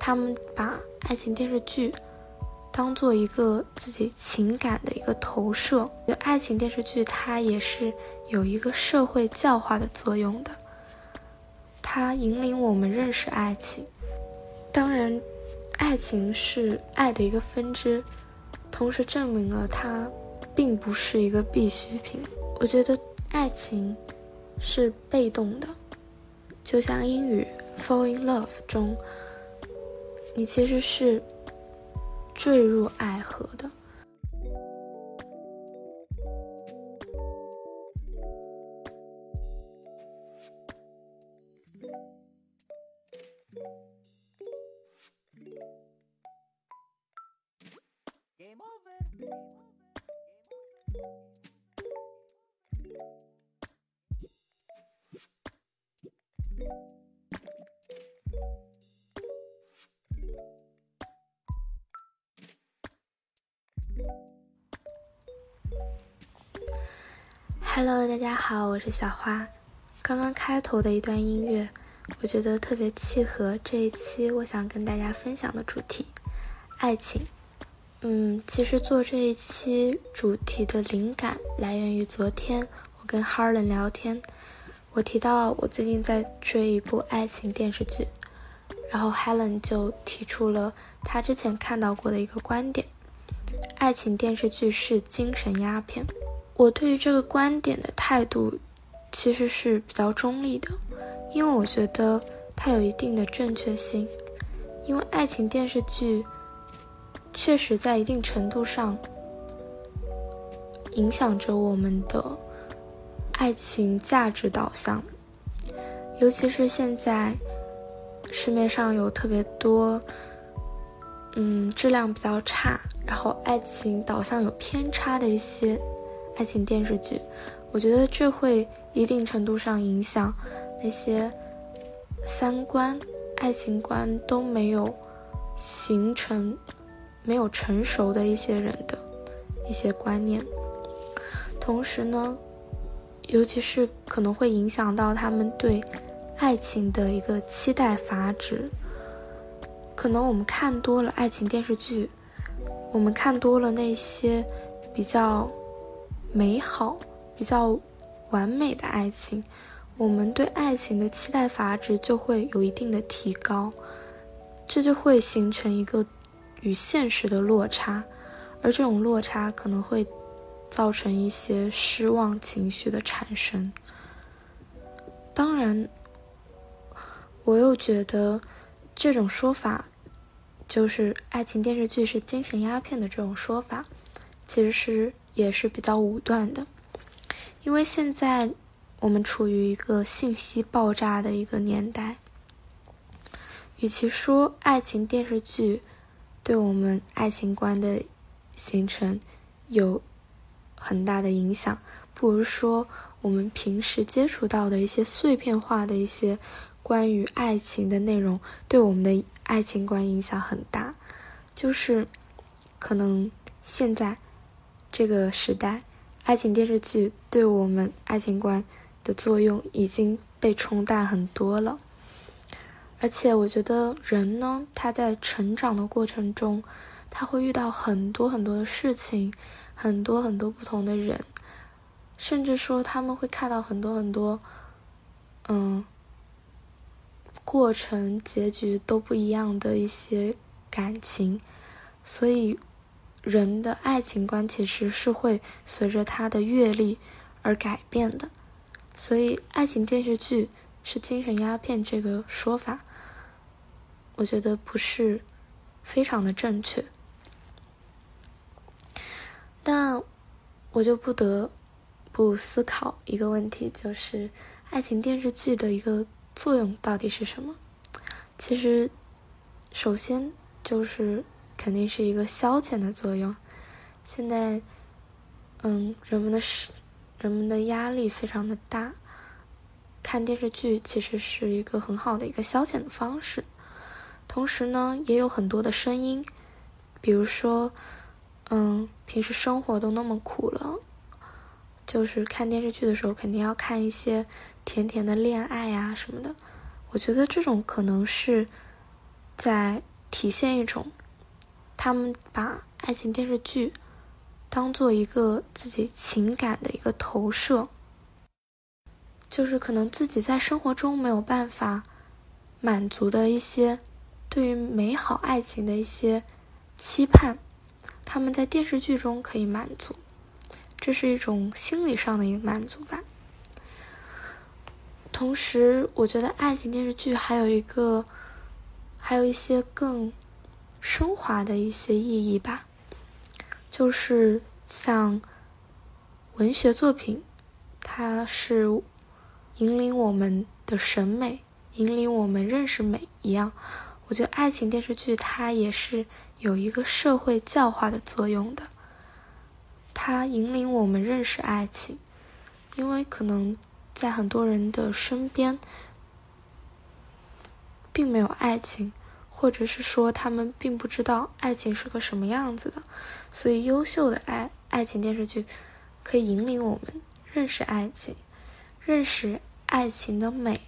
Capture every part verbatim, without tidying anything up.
他们把爱情电视剧当做一个自己情感的一个投射，爱情电视剧它也是有一个社会教化的作用的，它引领我们认识爱情。当然爱情是爱的一个分支，同时证明了它并不是一个必需品。我觉得爱情是被动的，就像英语 fall in love 中，你其实是坠入爱河的。Hello， 大家好，我是小花。刚刚开头的一段音乐，我觉得特别契合这一期我想跟大家分享的主题——爱情。嗯，其实做这一期主题的灵感来源于昨天我跟 Harlan 聊天，我提到我最近在追一部爱情电视剧，然后 Helen 就提出了她之前看到过的一个观点：爱情电视剧是精神鸦片。我对于这个观点的态度其实是比较中立的，因为我觉得它有一定的正确性，因为爱情电视剧确实在一定程度上影响着我们的爱情价值导向，尤其是现在市面上有特别多嗯，质量比较差，然后爱情导向有偏差的一些爱情电视剧，我觉得这会一定程度上影响那些三观、爱情观都没有形成、没有成熟的一些人的一些观念。同时呢，尤其是可能会影响到他们对爱情的一个期待阀值。可能我们看多了爱情电视剧，我们看多了那些比较美好、比较完美的爱情，我们对爱情的期待阀值就会有一定的提高，这就会形成一个与现实的落差，而这种落差可能会造成一些失望情绪的产生。当然，我又觉得这种说法，就是爱情电视剧是精神鸦片的这种说法，其实是也是比较武断的，因为现在我们处于一个信息爆炸的一个年代，与其说爱情电视剧对我们爱情观的形成有很大的影响，不如说我们平时接触到的一些碎片化的一些关于爱情的内容对我们的爱情观影响很大。就是可能现在这个时代，爱情电视剧对我们爱情观的作用已经被冲淡很多了，而且我觉得人呢，他在成长的过程中，他会遇到很多很多的事情，很多很多不同的人，甚至说他们会看到很多很多嗯，过程结局都不一样的一些感情，所以人的爱情观其实是会随着他的阅历而改变的，所以爱情电视剧是精神鸦片这个说法，我觉得不是非常的正确。但我就不得不思考一个问题，就是爱情电视剧的一个作用到底是什么？其实首先就是肯定是一个消遣的作用。现在嗯，人们的人们的压力非常的大，看电视剧其实是一个很好的一个消遣的方式。同时呢也有很多的声音，比如说嗯，平时生活都那么苦了，就是看电视剧的时候肯定要看一些甜甜的恋爱啊什么的。我觉得这种可能是在体现一种他们把爱情电视剧当做一个自己情感的一个投射，就是可能自己在生活中没有办法满足的一些对于美好爱情的一些期盼，他们在电视剧中可以满足，这是一种心理上的一个满足吧。同时我觉得爱情电视剧还有一个还有一些更升华的一些意义吧，就是像文学作品，它是引领我们的审美，引领我们认识美一样，我觉得爱情电视剧它也是有一个社会教化的作用的，它引领我们认识爱情。因为可能在很多人的身边并没有爱情，或者是说他们并不知道爱情是个什么样子的，所以优秀的爱爱情电视剧可以引领我们认识爱情，认识爱情的美。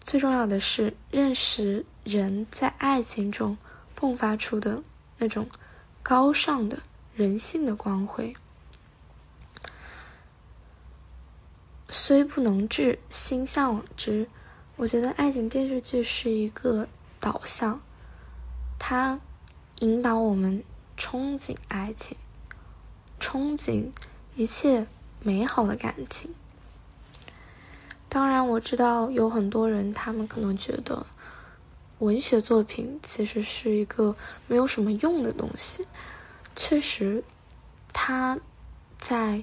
最重要的是认识人在爱情中迸发出的那种高尚的人性的光辉。虽不能至，心向往之。我觉得爱情电视剧是一个导向，它引导我们憧憬爱情，憧憬一切美好的感情。当然我知道有很多人他们可能觉得文学作品其实是一个没有什么用的东西，确实它在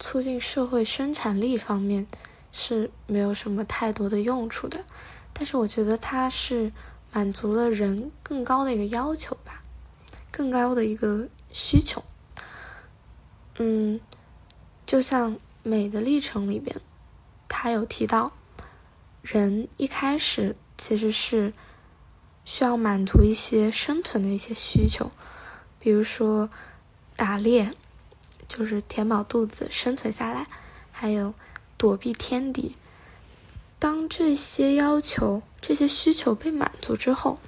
促进社会生产力方面是没有什么太多的用处的，但是我觉得它是满足了人更高的一个要求吧，更高的一个需求。嗯，就像《美的历程》里边他有提到，人一开始其实是需要满足一些生存的一些需求，比如说打猎，就是填饱肚子生存下来，还有躲避天敌。当这些要求这些需求被满足之后，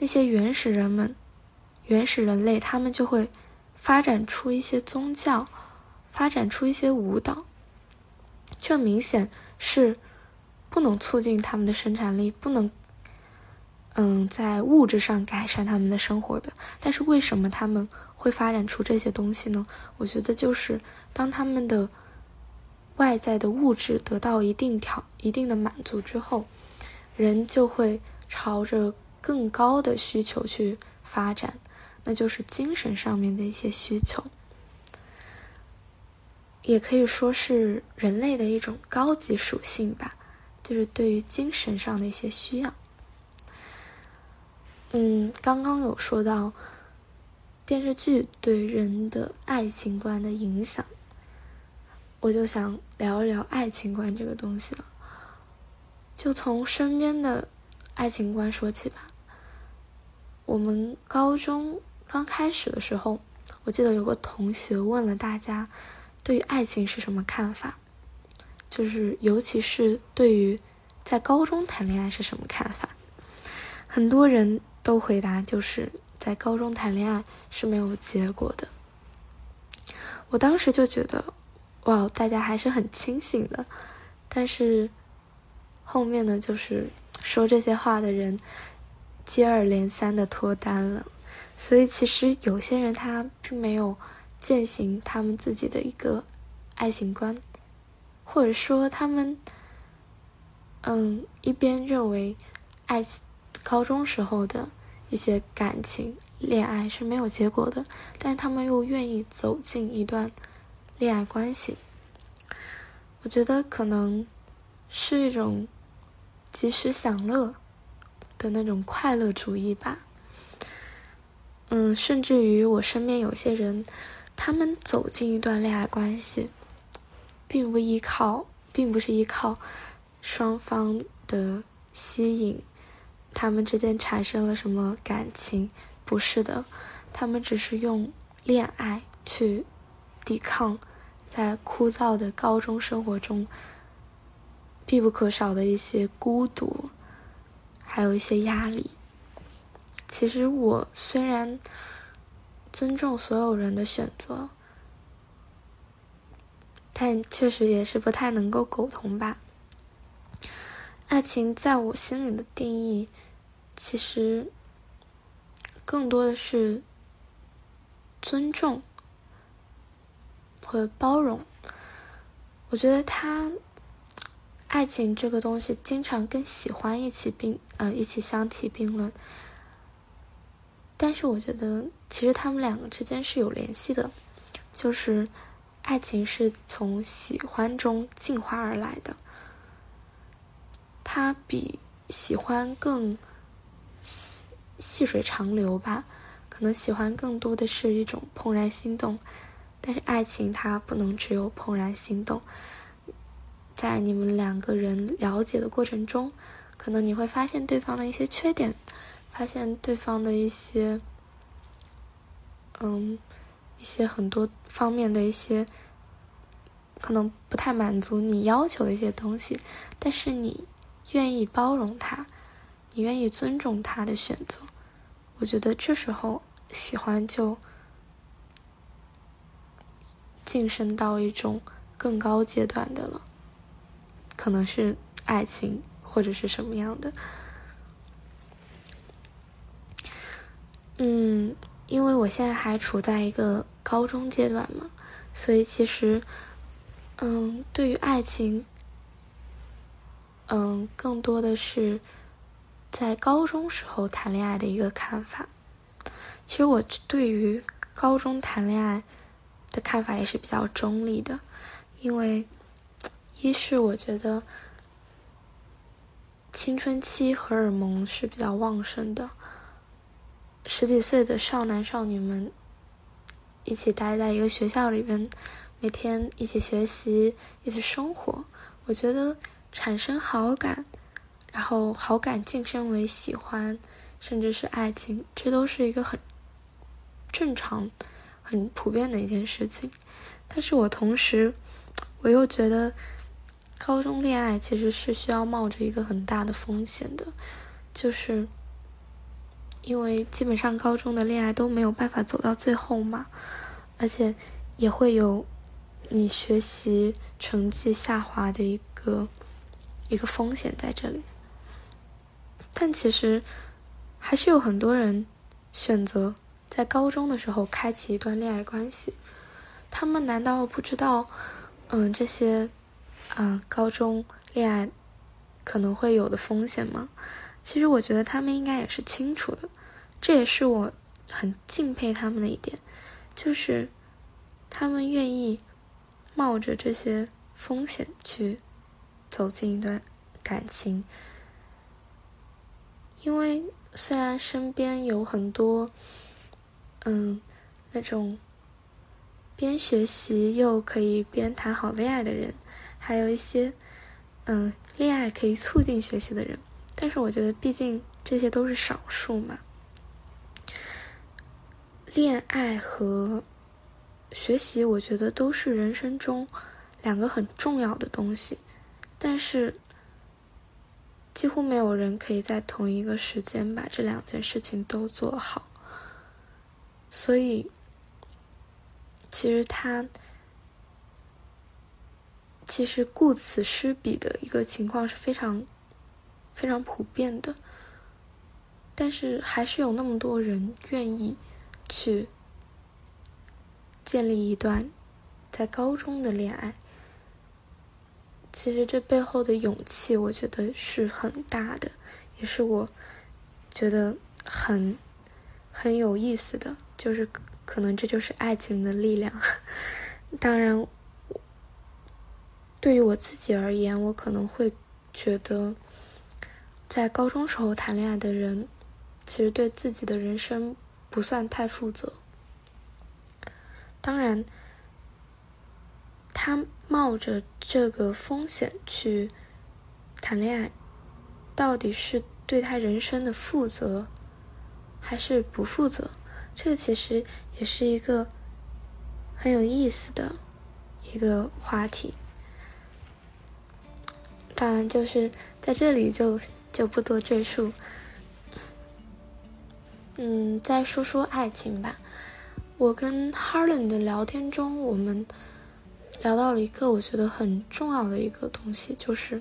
那些原始人们原始人类他们就会发展出一些宗教，发展出一些舞蹈，这明显是不能促进他们的生产力，不能嗯，在物质上改善他们的生活的。但是为什么他们会发展出这些东西呢？我觉得就是当他们的外在的物质得到一定条一定的满足之后，人就会朝着更高的需求去发展，那就是精神上面的一些需求，也可以说是人类的一种高级属性吧，就是对于精神上的一些需要。嗯，刚刚有说到电视剧对人的爱情观的影响，我就想聊一聊爱情观这个东西了，就从身边的爱情观说起吧。我们高中刚开始的时候，我记得有个同学问了大家对于爱情是什么看法，就是尤其是对于在高中谈恋爱是什么看法。很多人都回答就是在高中谈恋爱是没有结果的。我当时就觉得哇，大家还是很清醒的，但是后面呢就是说这些话的人接二连三的脱单了，所以其实有些人他并没有践行他们自己的一个爱情观，或者说他们嗯，一边认为爱情高中时候的一些感情恋爱是没有结果的，但他们又愿意走进一段恋爱关系。我觉得可能是一种及时享乐的那种快乐主义吧。嗯，甚至于我身边有些人他们走进一段恋爱关系并不依靠并不是依靠双方的吸引，他们之间产生了什么感情，不是的，他们只是用恋爱去抵抗在枯燥的高中生活中必不可少的一些孤独，还有一些压力。其实我虽然尊重所有人的选择，但确实也是不太能够苟同吧。爱情在我心里的定义，其实更多的是尊重和包容。我觉得它，爱情这个东西经常跟喜欢一起并呃一起相提并论，但是我觉得其实他们两个之间是有联系的，就是爱情是从喜欢中进化而来的，它比喜欢更细水长流吧，可能喜欢更多的是一种怦然心动，但是爱情它不能只有怦然心动。在你们两个人了解的过程中，可能你会发现对方的一些缺点，发现对方的一些嗯，一些很多方面的一些可能不太满足你要求的一些东西，但是你愿意包容他，你愿意尊重他的选择。我觉得这时候喜欢就晋升到一种更高阶段的了，可能是爱情或者是什么样的。嗯，因为我现在还处在一个高中阶段嘛，所以其实嗯对于爱情嗯更多的是在高中时候谈恋爱的一个看法。其实我对于高中谈恋爱的看法也是比较中立的，因为一是我觉得青春期荷尔蒙是比较旺盛的，十几岁的少男少女们一起待在一个学校里边，每天一起学习一起生活，我觉得产生好感，然后好感晋升为喜欢甚至是爱情，这都是一个很正常很普遍的一件事情。但是我同时我又觉得高中恋爱其实是需要冒着一个很大的风险的，就是因为基本上高中的恋爱都没有办法走到最后嘛，而且也会有你学习成绩下滑的一个一个风险在这里。但其实还是有很多人选择在高中的时候开启一段恋爱关系，他们难道不知道嗯这些啊、呃、高中恋爱可能会有的风险吗？其实我觉得他们应该也是清楚的，这也是我很敬佩他们的一点，就是他们愿意冒着这些风险去走进一段感情。因为虽然身边有很多嗯那种边学习又可以边谈好恋爱的人，还有一些嗯恋爱可以促进学习的人，但是我觉得毕竟这些都是少数嘛。恋爱和学习我觉得都是人生中两个很重要的东西，但是几乎没有人可以在同一个时间把这两件事情都做好，所以其实他其实顾此失彼的一个情况是非常非常普遍的，但是还是有那么多人愿意去建立一段在高中的恋爱。其实这背后的勇气我觉得是很大的，也是我觉得很很有意思的，就是可能这就是爱情的力量。当然对于我自己而言，我可能会觉得在高中时候谈恋爱的人其实对自己的人生不算太负责，当然他冒着这个风险去谈恋爱到底是对他人生的负责还是不负责，这个其实也是一个很有意思的一个话题。当然就是在这里就就不多赘述。嗯，再说说爱情吧。我跟 Harlan 的聊天中，我们聊到了一个我觉得很重要的一个东西，就是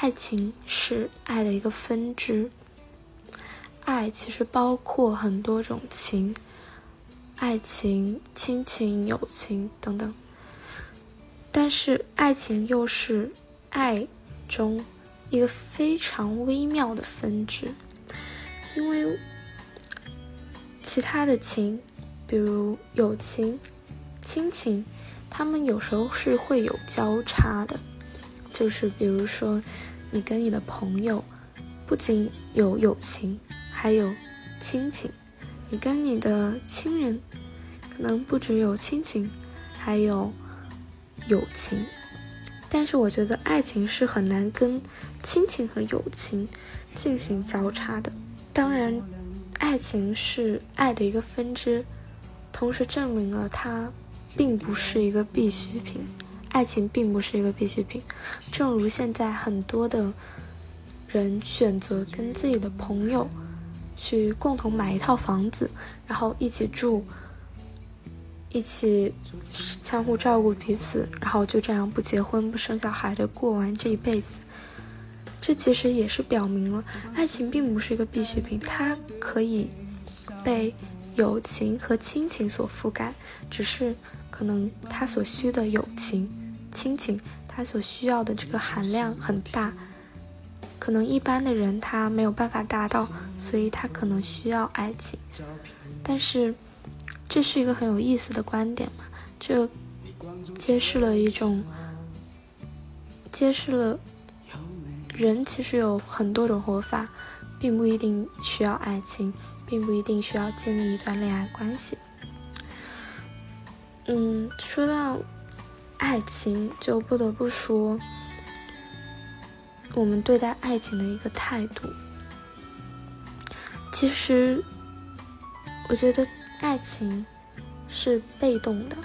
爱情是爱的一个分支。爱其实包括很多种情，爱情、亲情、友情等等，但是爱情又是爱中一个非常微妙的分支。因为其他的情，比如友情、亲情，他们有时候是会有交叉的，就是比如说你跟你的朋友不仅有友情还有亲情，你跟你的亲人可能不只有亲情还有友情。但是我觉得爱情是很难跟亲情和友情进行交叉的。当然爱情是爱的一个分支，同时证明了它并不是一个必需品，爱情并不是一个必需品。正如现在很多的人选择跟自己的朋友去共同买一套房子，然后一起住，一起相互照顾彼此，然后就这样不结婚不生小孩的过完这一辈子。这其实也是表明了爱情并不是一个必需品，它可以被友情和亲情所覆盖，只是可能它所需的友情、亲情，它所需要的这个含量很大，可能一般的人他没有办法达到，所以他可能需要爱情。但是这是一个很有意思的观点嘛，这揭示了一种揭示了人其实有很多种活法，并不一定需要爱情，并不一定需要建立一段恋爱关系。嗯，说到爱情，就不得不说我们对待爱情的一个态度。其实我觉得爱情是被动的，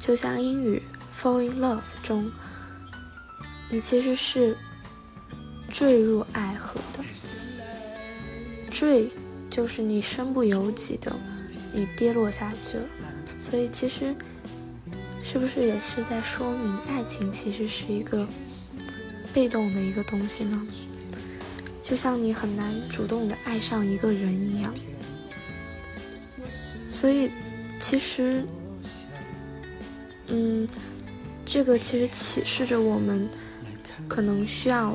就像英语 fall in love 中，你其实是坠入爱河的。坠就是你身不由己的，你跌落下去了。所以其实是不是也是在说明爱情其实是一个被动的一个东西呢？就像你很难主动的爱上一个人一样。所以其实嗯，这个其实启示着我们可能需要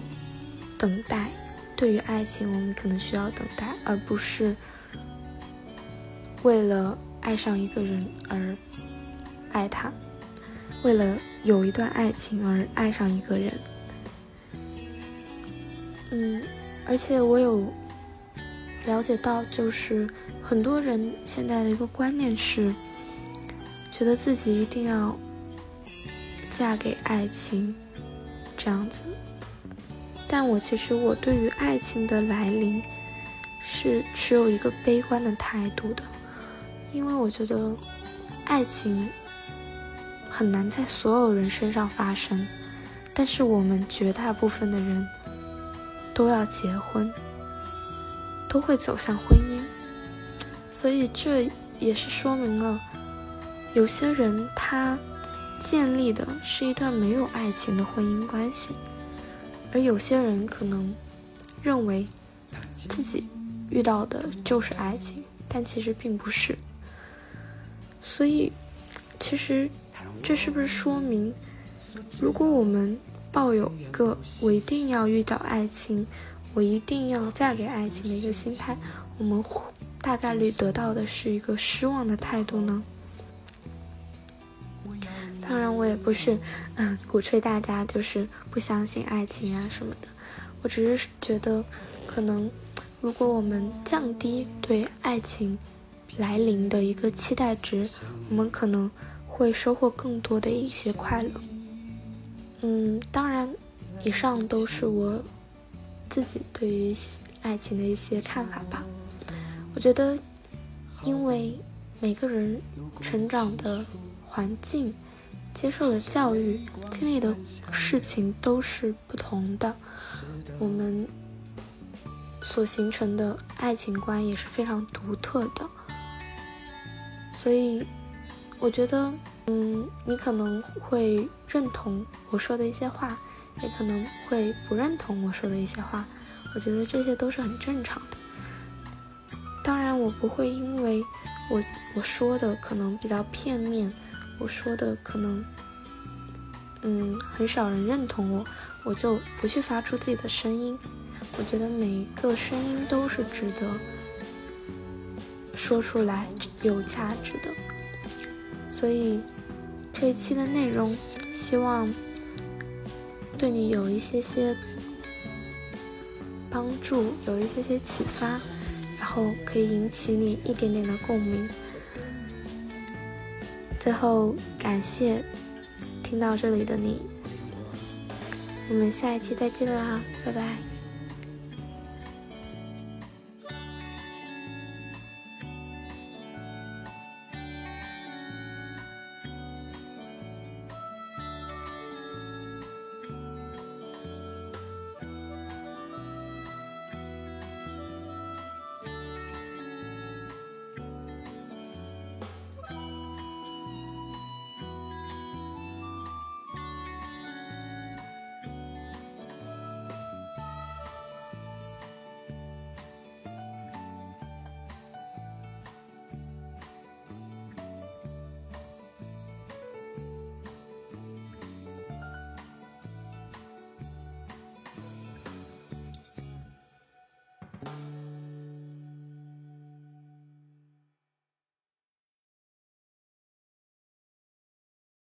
等待，对于爱情我们可能需要等待，而不是为了爱上一个人而爱他，为了有一段爱情而爱上一个人。嗯，而且我有了解到，就是很多人现在的一个观念是觉得自己一定要嫁给爱情这样子，但我其实我对于爱情的来临是持有一个悲观的态度的。因为我觉得爱情很难在所有人身上发生，但是我们绝大部分的人都要结婚，都会走向婚姻。所以这也是说明了有些人他建立的是一段没有爱情的婚姻关系，而有些人可能认为自己遇到的就是爱情，但其实并不是。所以其实这是不是说明，如果我们抱有一个我一定要遇到爱情，我一定要嫁给爱情的一个心态，我们大概率得到的是一个失望的态度呢？当然我也不是嗯，鼓吹大家就是不相信爱情啊什么的，我只是觉得可能如果我们降低对爱情来临的一个期待值，我们可能会收获更多的一些快乐。嗯，当然以上都是我自己对于爱情的一些看法吧。我觉得因为每个人成长的环境、接受的教育、经历的事情都是不同的，我们所形成的爱情观也是非常独特的。所以我觉得嗯，你可能会认同我说的一些话，也可能会不认同我说的一些话，我觉得这些都是很正常的。当然我不会因为我我说的可能比较片面，我说的可能嗯很少人认同我，我就不去发出自己的声音。我觉得每一个声音都是值得说出来，有价值的。所以这一期的内容希望对你有一些些帮助，有一些些启发，然后可以引起你一点点的共鸣。最后感谢听到这里的你，我们下一期再见啦，拜拜。